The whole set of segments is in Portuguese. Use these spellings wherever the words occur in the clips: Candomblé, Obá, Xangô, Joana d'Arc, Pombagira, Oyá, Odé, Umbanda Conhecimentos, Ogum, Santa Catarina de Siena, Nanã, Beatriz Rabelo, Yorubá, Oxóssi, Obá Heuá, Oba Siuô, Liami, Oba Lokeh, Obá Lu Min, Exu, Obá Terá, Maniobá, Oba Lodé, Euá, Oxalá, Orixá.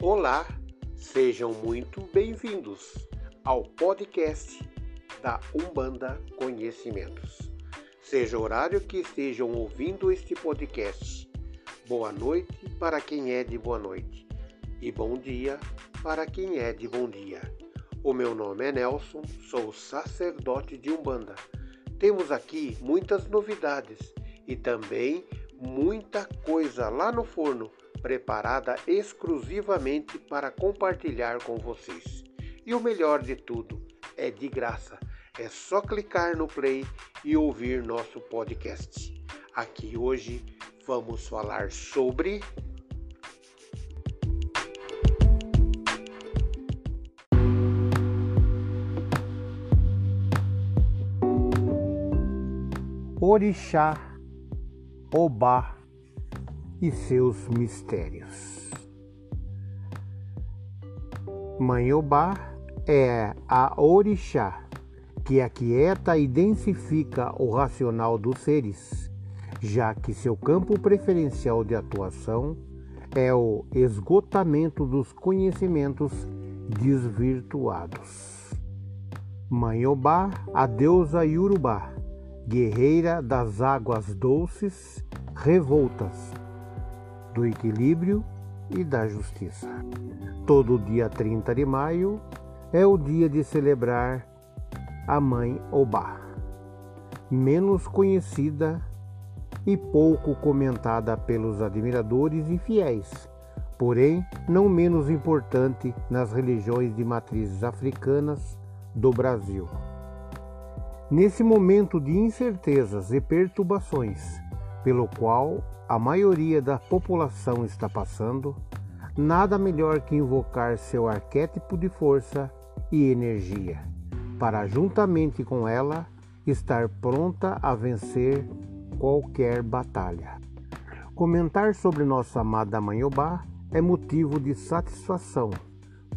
Olá, sejam muito bem-vindos ao podcast da Umbanda Conhecimentos. Seja o horário que estejam ouvindo este podcast, boa noite para quem é de boa noite e bom dia para quem é de bom dia. O meu nome é Nelson, sou sacerdote de Umbanda. Temos aqui muitas novidades e também muita coisa lá no forno, preparada exclusivamente para compartilhar com vocês. E o melhor de tudo, é de graça. É só clicar no play e ouvir nosso podcast. Aqui hoje vamos falar sobre... Orixá, Obá e seus mistérios. Maniobá é a orixá que aquieta e densifica o racional dos seres, já que seu campo preferencial de atuação é o esgotamento dos conhecimentos desvirtuados. Maniobá, a deusa Yorubá, guerreira das águas doces, revoltas, do equilíbrio e da justiça. Todo dia 30 de maio é o dia de celebrar a mãe Obá, menos conhecida e pouco comentada pelos admiradores e fiéis, porém não menos importante nas religiões de matrizes africanas do Brasil. Nesse momento de incertezas e perturbações, pelo qual a maioria da população está passando, nada melhor que invocar seu arquétipo de força e energia, para juntamente com ela estar pronta a vencer qualquer batalha. Comentar sobre nossa amada Maniobá é motivo de satisfação,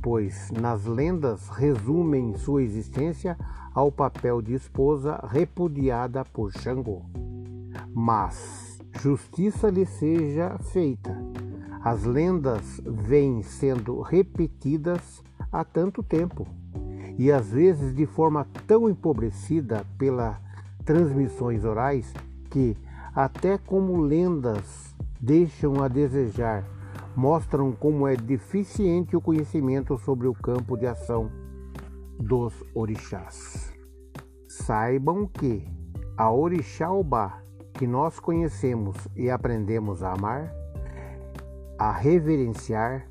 pois nas lendas resumem sua existência ao papel de esposa repudiada por Xangô. Mas justiça lhe seja feita. As lendas vêm sendo repetidas há tanto tempo e às vezes de forma tão empobrecida pelas transmissões orais que até como lendas deixam a desejar, mostram como é deficiente o conhecimento sobre o campo de ação dos orixás. Saibam que a orixá Obá, que nós conhecemos e aprendemos a amar, a reverenciar,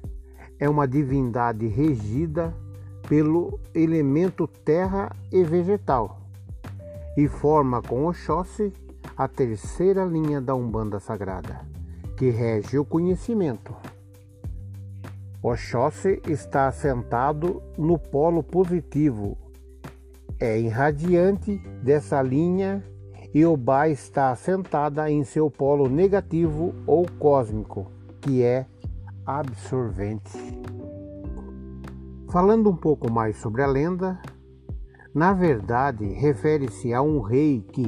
é uma divindade regida pelo elemento terra e vegetal e forma com Oxóssi a terceira linha da Umbanda Sagrada, que rege o conhecimento. Oxóssi está assentado no polo positivo, é irradiante dessa linha, e Obá está assentada em seu polo negativo ou cósmico, que é absorvente. Falando um pouco mais sobre a lenda, na verdade refere-se a um rei que,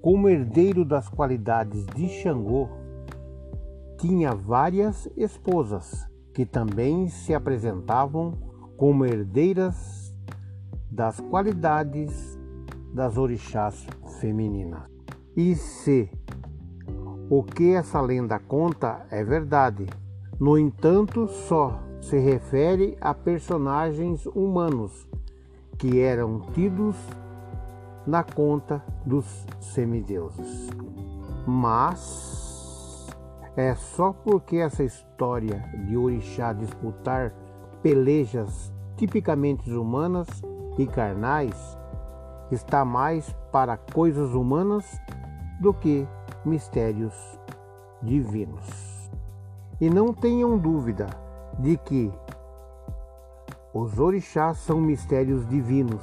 como herdeiro das qualidades de Xangô, tinha várias esposas, que também se apresentavam como herdeiras das qualidades das orixás femininas. E se o que essa lenda conta é verdade, no entanto, só se refere a personagens humanos que eram tidos na conta dos semideuses. Mas é só porque essa história de orixá disputar pelejas tipicamente humanas e carnais está mais para coisas humanas do que mistérios divinos. E não tenham dúvida de que os orixás são mistérios divinos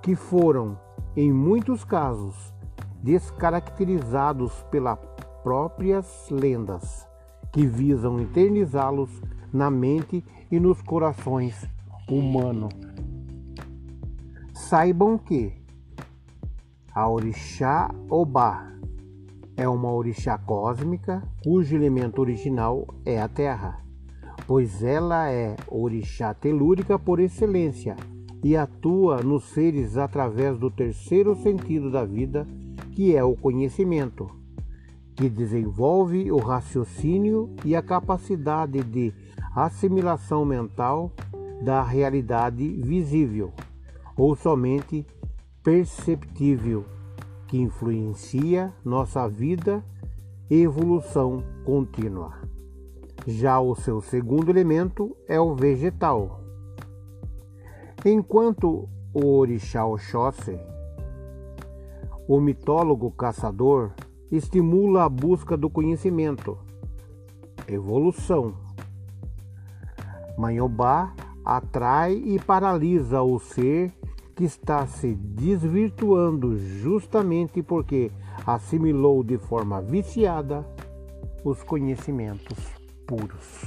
que foram, em muitos casos, descaracterizados pela próprias lendas, que visam eternizá-los na mente e nos corações humanos. Saibam que a orixá Obá é uma orixá cósmica, cujo elemento original é a terra, pois ela é orixá telúrica por excelência e atua nos seres através do terceiro sentido da vida, que é o conhecimento, que desenvolve o raciocínio e a capacidade de assimilação mental da realidade visível ou somente perceptível, que influencia nossa vida e evolução contínua. Já o seu segundo elemento é o vegetal. Enquanto o orixá Oxóssi, o mitólogo caçador, estimula a busca do conhecimento, evolução, Maniobá atrai e paralisa o ser que está se desvirtuando justamente porque assimilou de forma viciada os conhecimentos puros.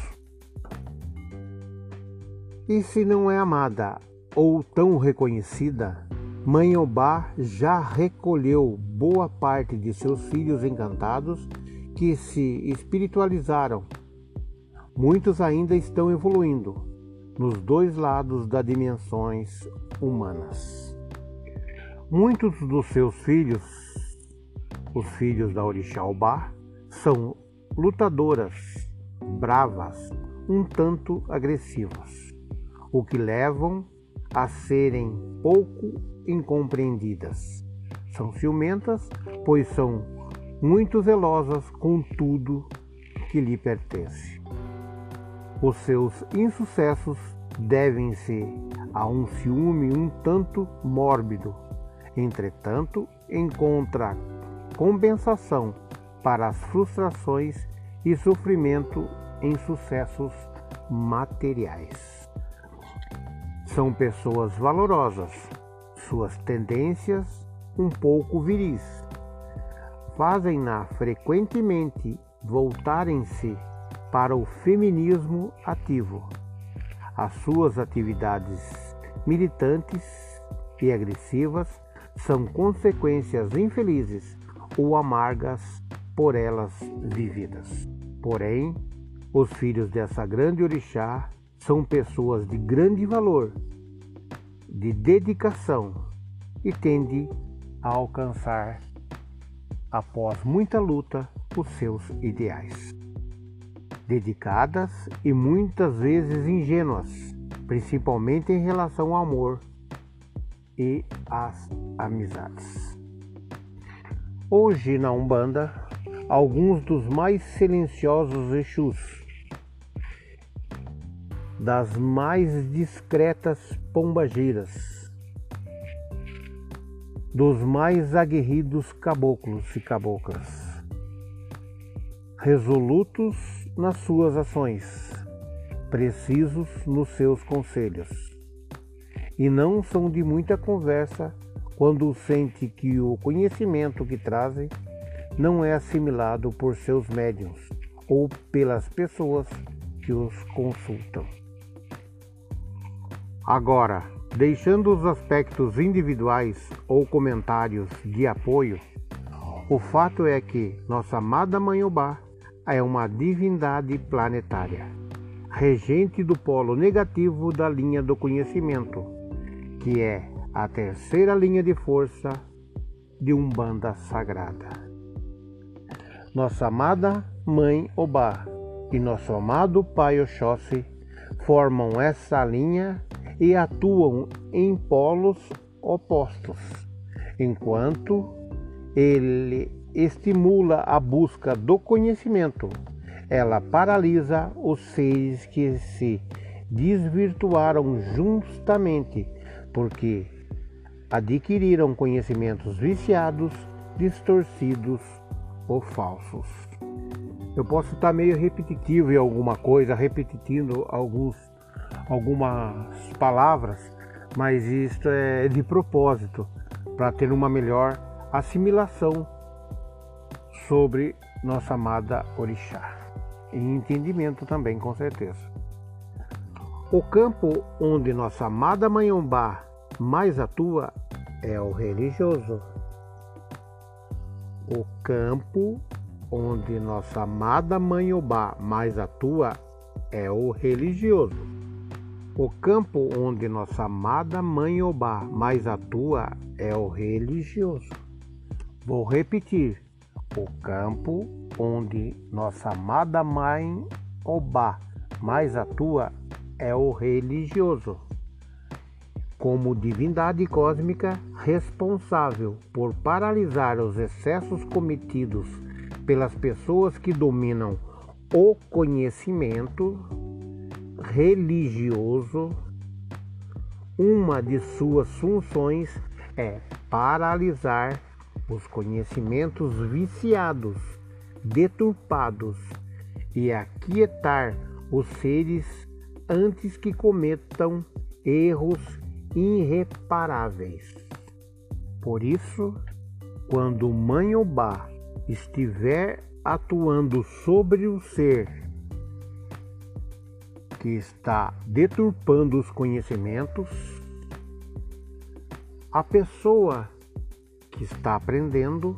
E se não é amada ou tão reconhecida, Maniobá já recolheu boa parte de seus filhos encantados que se espiritualizaram. Muitos ainda estão evoluindo nos dois lados das dimensões humanas. Muitos dos seus filhos, os filhos da orixá Obá, são lutadoras, bravas, um tanto agressivas, o que levam a serem pouco incompreendidas. São ciumentas, pois são muito zelosas com tudo que lhe pertence. Os seus insucessos devem-se a um ciúme um tanto mórbido. Entretanto, encontra compensação para as frustrações e sofrimento em sucessos materiais. São pessoas valorosas, suas tendências um pouco viris fazem-na frequentemente voltarem-se para o feminismo ativo. As suas atividades militantes e agressivas são consequências infelizes ou amargas por elas vividas. Porém, os filhos dessa grande orixá são pessoas de grande valor, de dedicação e tendem a alcançar, após muita luta, os seus ideais. Dedicadas e muitas vezes ingênuas, principalmente em relação ao amor e às amizades. Hoje na Umbanda, alguns dos mais silenciosos Exus, das mais discretas pombagiras, dos mais aguerridos caboclos e caboclas, resolutos nas suas ações, precisos nos seus conselhos, e não são de muita conversa quando sente que o conhecimento que trazem não é assimilado por seus médiuns ou pelas pessoas que os consultam. Agora, deixando os aspectos individuais ou comentários de apoio, o fato é que nossa amada Maniobá é uma divindade planetária, regente do polo negativo da linha do conhecimento, que é a terceira linha de força de Umbanda Sagrada. Nossa amada Mãe Obá e nosso amado Pai Oxóssi formam essa linha e atuam em polos opostos, enquanto ele estimula a busca do conhecimento, ela paralisa os seres que se desvirtuaram justamente porque adquiriram conhecimentos viciados, distorcidos ou falsos. Eu posso estar meio repetitivo em alguma coisa, repetindo algumas palavras, mas isto é de propósito, para ter uma melhor assimilação sobre nossa amada orixá, e entendimento também, com certeza. O campo onde nossa amada Maniobá mais atua é o religioso. O campo onde nossa amada Maniobá mais atua é o religioso, o campo onde nossa amada mãe Obá mais atua é o religioso. Vou repetir, o campo onde nossa amada mãe Obá mais atua é o religioso, como divindade cósmica responsável por paralisar os excessos cometidos pelas pessoas que dominam o conhecimento religioso. Uma de suas funções é paralisar os conhecimentos viciados, deturpados e aquietar os seres antes que cometam erros irreparáveis. Por isso, quando Mãe Obá estiver atuando sobre o ser que está deturpando os conhecimentos, a pessoa que está aprendendo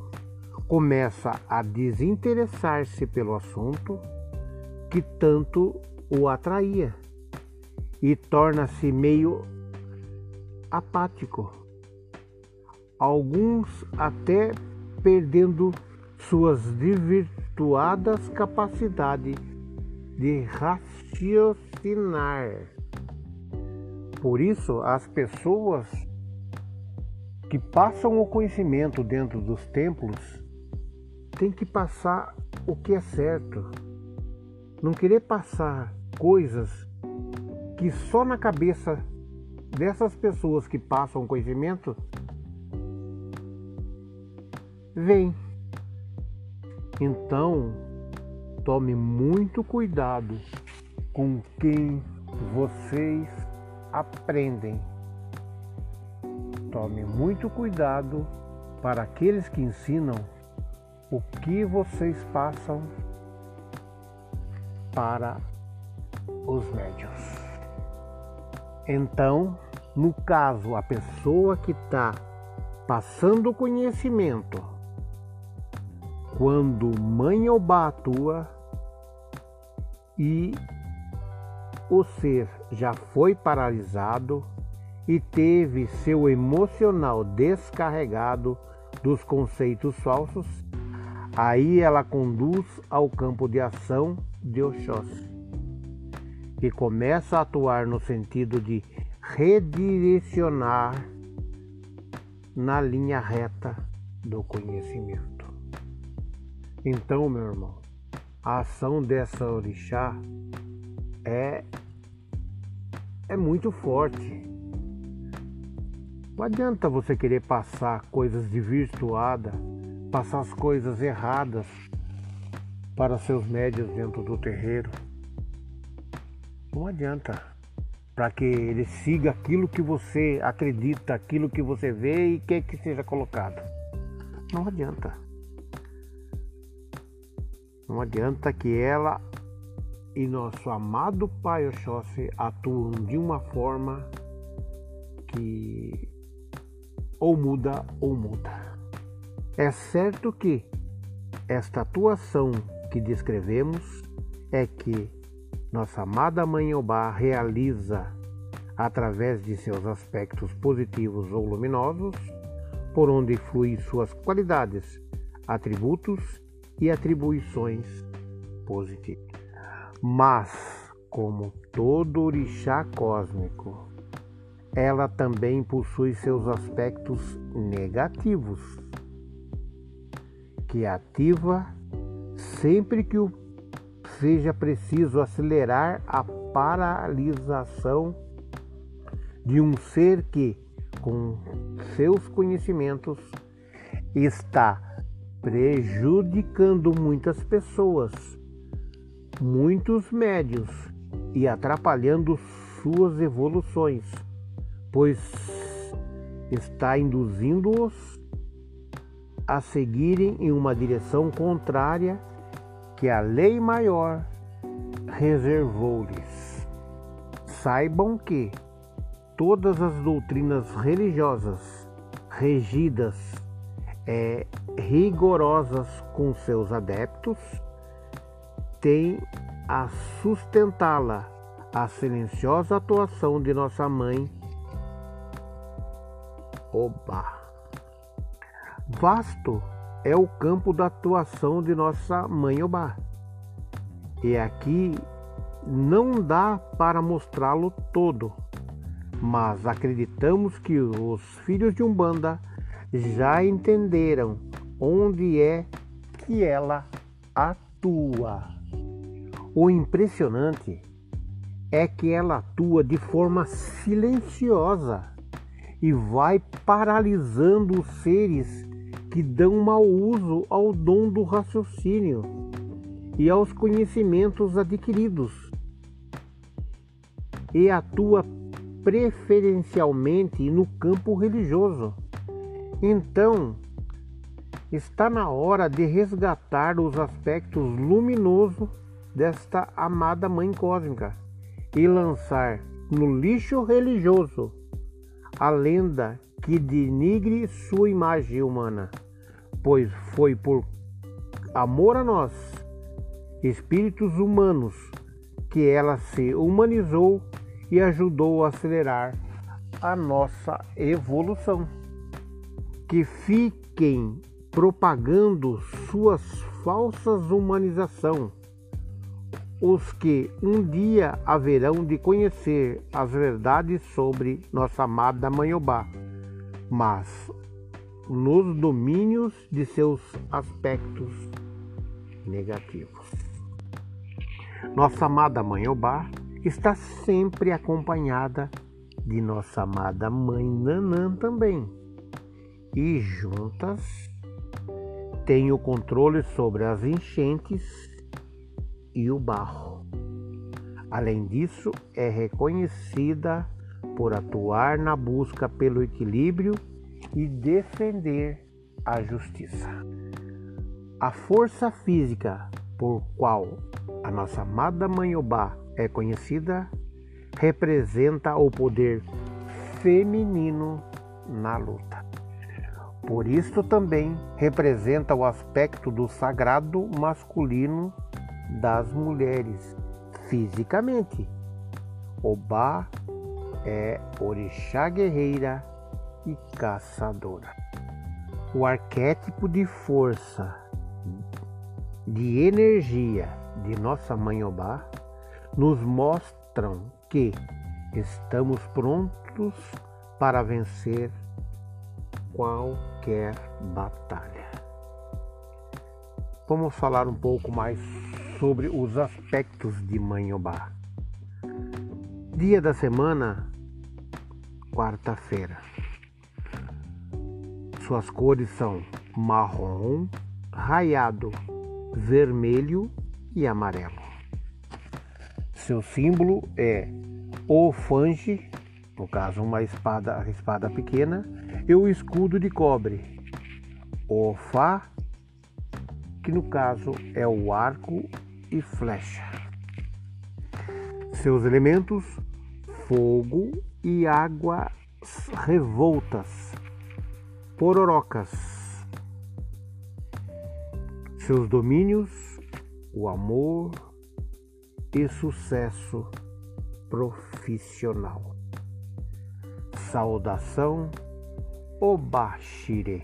começa a desinteressar-se pelo assunto que tanto o atraía e torna-se meio apático, alguns até perdendo suas desvirtuadas capacidades de raciocinar. Por isso, as pessoas que passam o conhecimento dentro dos templos têm que passar o que é certo, não querer passar coisas que só na cabeça dessas pessoas que passam conhecimento vem. Então, tome muito cuidado com quem vocês aprendem. Tome muito cuidado para aqueles que ensinam o que vocês passam para os médios. Então, no caso, a pessoa que está passando conhecimento, quando Mãe Obá atua e o ser já foi paralisado e teve seu emocional descarregado dos conceitos falsos, aí ela conduz ao campo de ação de Oxóssi e começa a atuar no sentido de redirecionar na linha reta do conhecimento. Então, meu irmão, a ação dessa orixá é muito forte. Não adianta você querer passar coisas desvirtuadas, passar as coisas erradas para seus médios dentro do terreiro. Não adianta, para que ele siga aquilo que você acredita, aquilo que você vê e quer que seja colocado. Não adianta. Não adianta que ela e nosso amado Pai Oxóssi atuam de uma forma que ou muda ou muda. É certo que esta atuação que descrevemos é que nossa amada Mãe Obá realiza através de seus aspectos positivos ou luminosos, por onde flui suas qualidades, atributos e atribuições positivas. Mas, como todo orixá cósmico, ela também possui seus aspectos negativos, que ativa sempre que seja preciso acelerar a paralisação de um ser que, com seus conhecimentos, está prejudicando muitas pessoas, muitos médios e atrapalhando suas evoluções, pois está induzindo-os a seguirem em uma direção contrária que a lei maior reservou-lhes. Saibam que todas as doutrinas religiosas regidas rigorosas com seus adeptos têm a sustentá-la, a silenciosa atuação de nossa mãe, Obá. Vasto é o campo da atuação de nossa mãe Obá, e aqui não dá para mostrá-lo todo, mas acreditamos que os filhos de Umbanda já entenderam onde é que ela atua. O impressionante é que ela atua de forma silenciosa e vai paralisando os seres que dão mau uso ao dom do raciocínio e aos conhecimentos adquiridos, e atua preferencialmente no campo religioso. Então, está na hora de resgatar os aspectos luminosos desta amada mãe cósmica e lançar no lixo religioso a lenda que denigre sua imagem humana, pois foi por amor a nós, espíritos humanos, que ela se humanizou e ajudou a acelerar a nossa evolução. Que fiquem propagando suas falsas humanização os que um dia haverão de conhecer as verdades sobre nossa amada mãe Obá, mas nos domínios de seus aspectos negativos. Nossa amada mãe Obá está sempre acompanhada de nossa amada mãe Nanã também, e juntas têm o controle sobre as enchentes e o barro. Além disso, é reconhecida por atuar na busca pelo equilíbrio e defender a justiça. A força física por qual a nossa amada mãe Obá é conhecida representa o poder feminino na luta. Por isso também representa o aspecto do sagrado masculino das mulheres. Fisicamente, Obá é orixá guerreira e caçadora. O arquétipo de força, de energia de nossa mãe Obá nos mostram que estamos prontos para vencer qualquer batalha. Vamos falar um pouco mais sobre os aspectos de mãe Obá. Dia da semana, quarta-feira. Suas cores são marrom, raiado, vermelho e amarelo. Seu símbolo é o fange, no caso a espada pequena, e o escudo de cobre. O fá, que no caso é o arco e flecha. Seus elementos, fogo e águas revoltas, pororocas. Seus domínios, o amor e sucesso profissional. Saudação, Obá Xirê.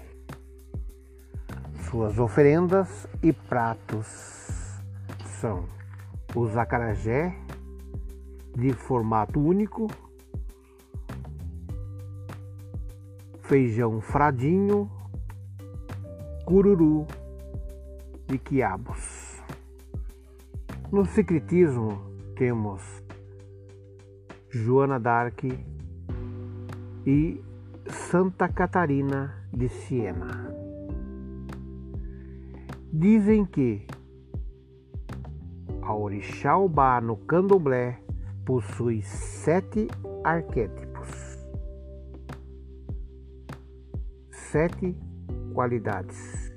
Suas oferendas e pratos são os acarajé de formato único, feijão fradinho, cururu e quiabos. No secretismo temos Joana d'Arc e Santa Catarina de Siena. Dizem que a orixá Obá no candomblé possui 7 arquétipos, 7 qualidades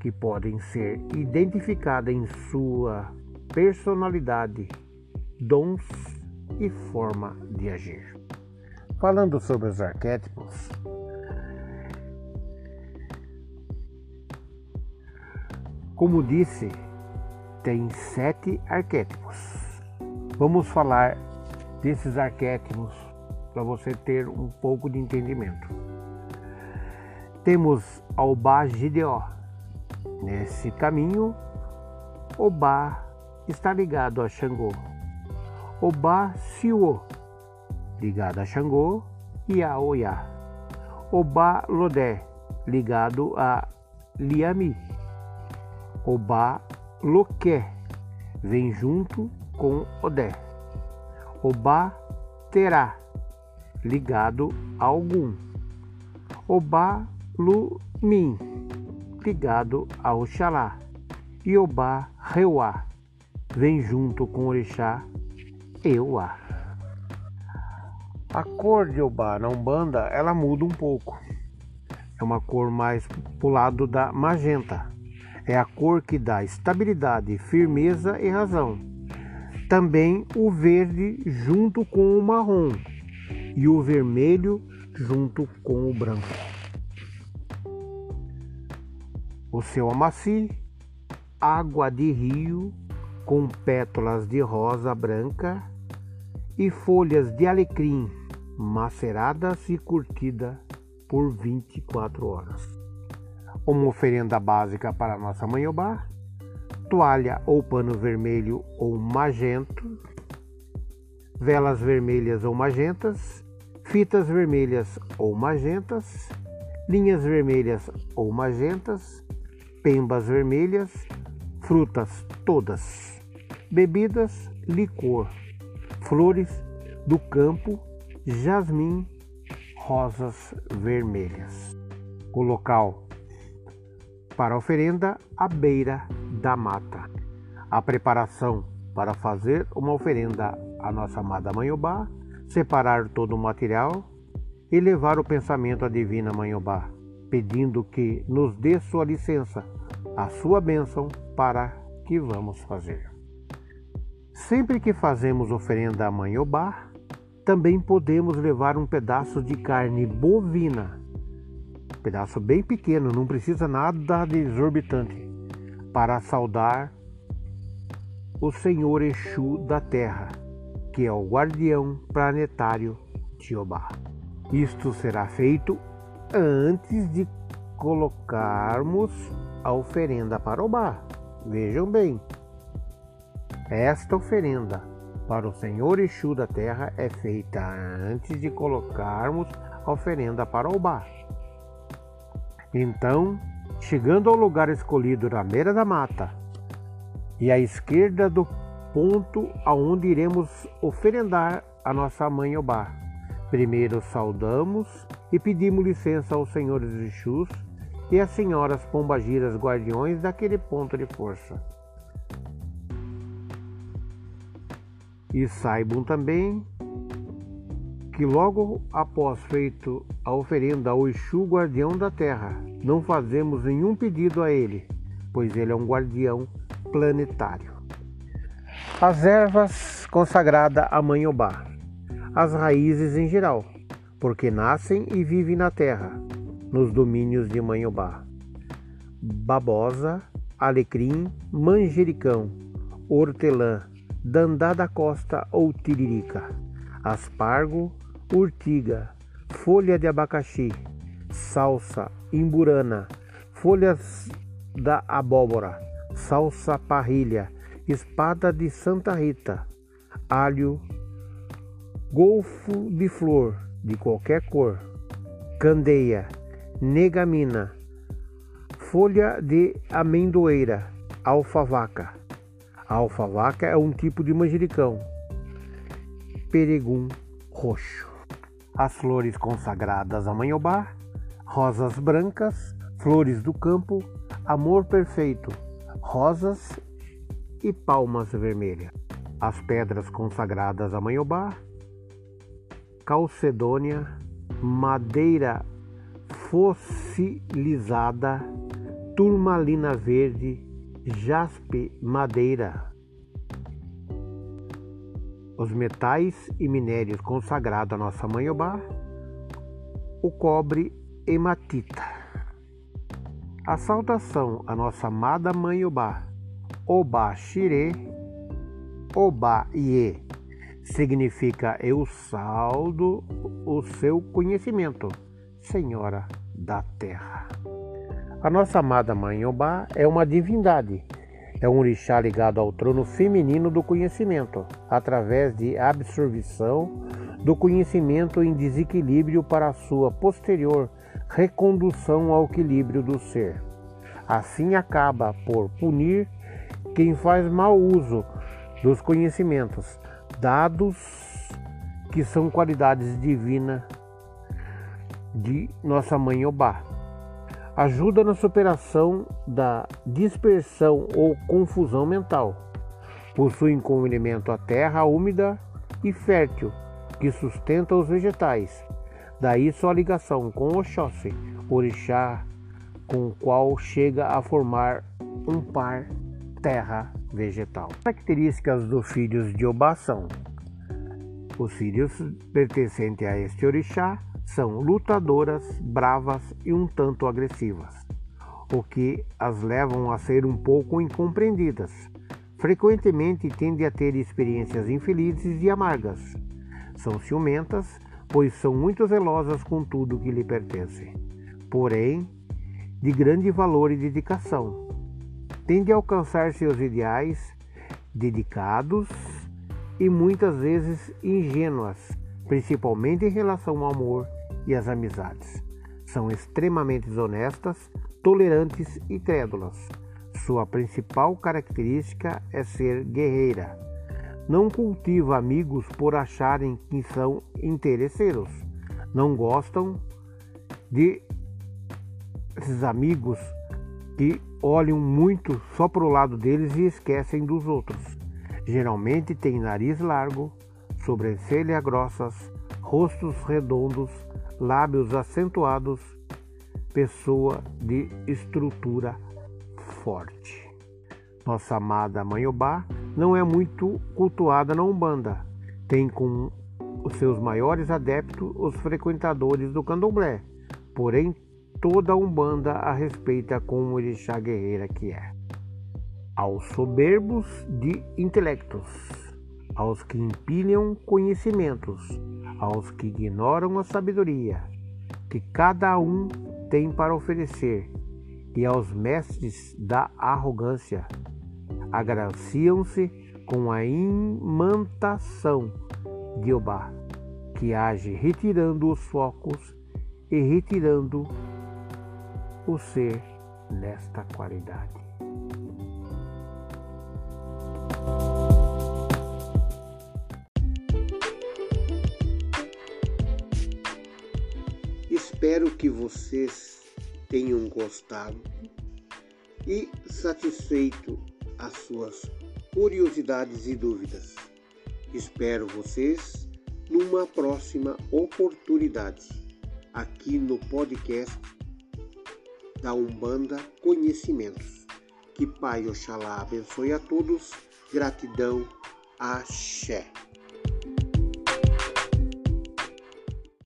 que podem ser identificadas em sua personalidade, dons e forma de agir. Falando sobre os arquétipos, como disse, tem 7 arquétipos. Vamos falar desses arquétipos para você ter um pouco de entendimento. Temos a Obá Jideó. Nesse caminho, Obá está ligado a Xangô. Oba Siuô, ligado a Xangô e a Oyá. Oba Lodé, ligado a Liami. Oba Lokeh, vem junto com Odé. Obá Terá, ligado a Ogum. Obá Lu Min, ligado a Oxalá. E Obá Heuá, vem junto com o orixá Euá. A cor de Obá na Umbanda, ela muda um pouco. É uma cor mais pro lado da magenta. É a cor que dá estabilidade, firmeza e razão. Também o verde junto com o marrom e o vermelho junto com o branco. O seu amaci, água de rio com pétalas de rosa branca e folhas de alecrim maceradas e curtida por 24 horas. Uma oferenda básica para nossa Maniobá: toalha ou pano vermelho ou magento, velas vermelhas ou magentas, fitas vermelhas ou magentas, linhas vermelhas ou magentas, pembas vermelhas, frutas todas, bebidas, licor, flores do campo, jasmim, rosas vermelhas. O local para a oferenda: à beira da mata. A preparação para fazer uma oferenda à nossa amada Maniobá: separar todo o material e levar o pensamento à divina Maniobá, pedindo que nos dê sua licença, a sua bênção para que vamos fazer. Sempre que fazemos oferenda a Maniobá, também podemos levar um pedaço de carne bovina, um pedaço bem pequeno, não precisa nada de exorbitante, para saudar o Senhor Exu da Terra, que é o guardião planetário de Obá. Isto será feito antes de colocarmos a oferenda para Obá. Vejam bem, esta oferenda para o Senhor Exu da Terra é feita antes de colocarmos a oferenda para Obá. Então, chegando ao lugar escolhido na beira da mata e à esquerda do ponto aonde iremos oferendar a nossa mãe Obá, primeiro saudamos e pedimos licença aos senhores Exus e as senhoras pombagiras guardiões daquele ponto de força. E saibam também que logo após feito a oferenda ao Exu guardião da terra, não fazemos nenhum pedido a ele, pois ele é um guardião planetário. As ervas consagradas à mãe Obá, as raízes em geral, porque nascem e vivem na terra, nos domínios de mãe Obá: babosa, alecrim, manjericão, hortelã, dandá da costa ou tiririca, aspargo, urtiga, folha de abacaxi, salsa, imburana, folhas da abóbora, salsa parrilha, espada de Santa Rita, alho, golfo de flor de qualquer cor, candeia, negamina, folha de amendoeira, alfavaca. A alfavaca é um tipo de manjericão, peregum roxo. As flores consagradas a Maniobá: rosas brancas, flores do campo, amor perfeito, rosas e palmas vermelhas. As pedras consagradas a Maniobá: calcedônia, madeira fossilizada, turmalina verde, jaspe madeira. Os metais e minérios consagrados à nossa Maniobá: o cobre, hematita. A saudação à nossa amada Maniobá: Obá Xirê, Obá Iê, significa eu saldo o seu conhecimento, Senhora da Terra. A nossa amada Mãe Obá é uma divindade, é um orixá ligado ao trono feminino do conhecimento, através de absorção do conhecimento em desequilíbrio para sua posterior recondução ao equilíbrio do ser. Assim acaba por punir quem faz mau uso dos conhecimentos dados, que são qualidades divinas de nossa Mãe Obá. Ajuda na superação da dispersão ou confusão mental. Possui como elemento a terra úmida e fértil, que sustenta os vegetais. Daí sua ligação com Oxóssi, orixá com o qual chega a formar um par terra vegetal. Características dos filhos de Obá são: os filhos pertencentes a este orixá são lutadoras, bravas e um tanto agressivas, o que as levam a ser um pouco incompreendidas. Frequentemente tendem a ter experiências infelizes e amargas. São ciumentas, pois são muito zelosas com tudo que lhe pertence, porém de grande valor e dedicação. Tende a alcançar seus ideais, dedicados e muitas vezes ingênuas, principalmente em relação ao amor e às amizades. São extremamente honestas, tolerantes e crédulas. Sua principal característica é ser guerreira. Não cultiva amigos por acharem que são interesseiros. Não gostam de esses amigos que olham muito só para o lado deles e esquecem dos outros. Geralmente tem nariz largo, sobrancelhas grossas, rostos redondos, lábios acentuados, pessoa de estrutura forte. Nossa amada Mãe Obá não é muito cultuada na Umbanda. Tem como os seus maiores adeptos os frequentadores do candomblé, porém toda a Umbanda a respeita como orixá guerreira que é. Aos soberbos de intelectos, aos que empilham conhecimentos, aos que ignoram a sabedoria que cada um tem para oferecer, e aos mestres da arrogância, agraciam-se com a imantação de Obá, que age retirando os focos e retirando o ser nesta qualidade. Espero que vocês tenham gostado e satisfeito as suas curiosidades e dúvidas. Espero vocês numa próxima oportunidade aqui no podcast da Umbanda Conhecimentos. Que Pai Oxalá abençoe a todos. Gratidão. Axé.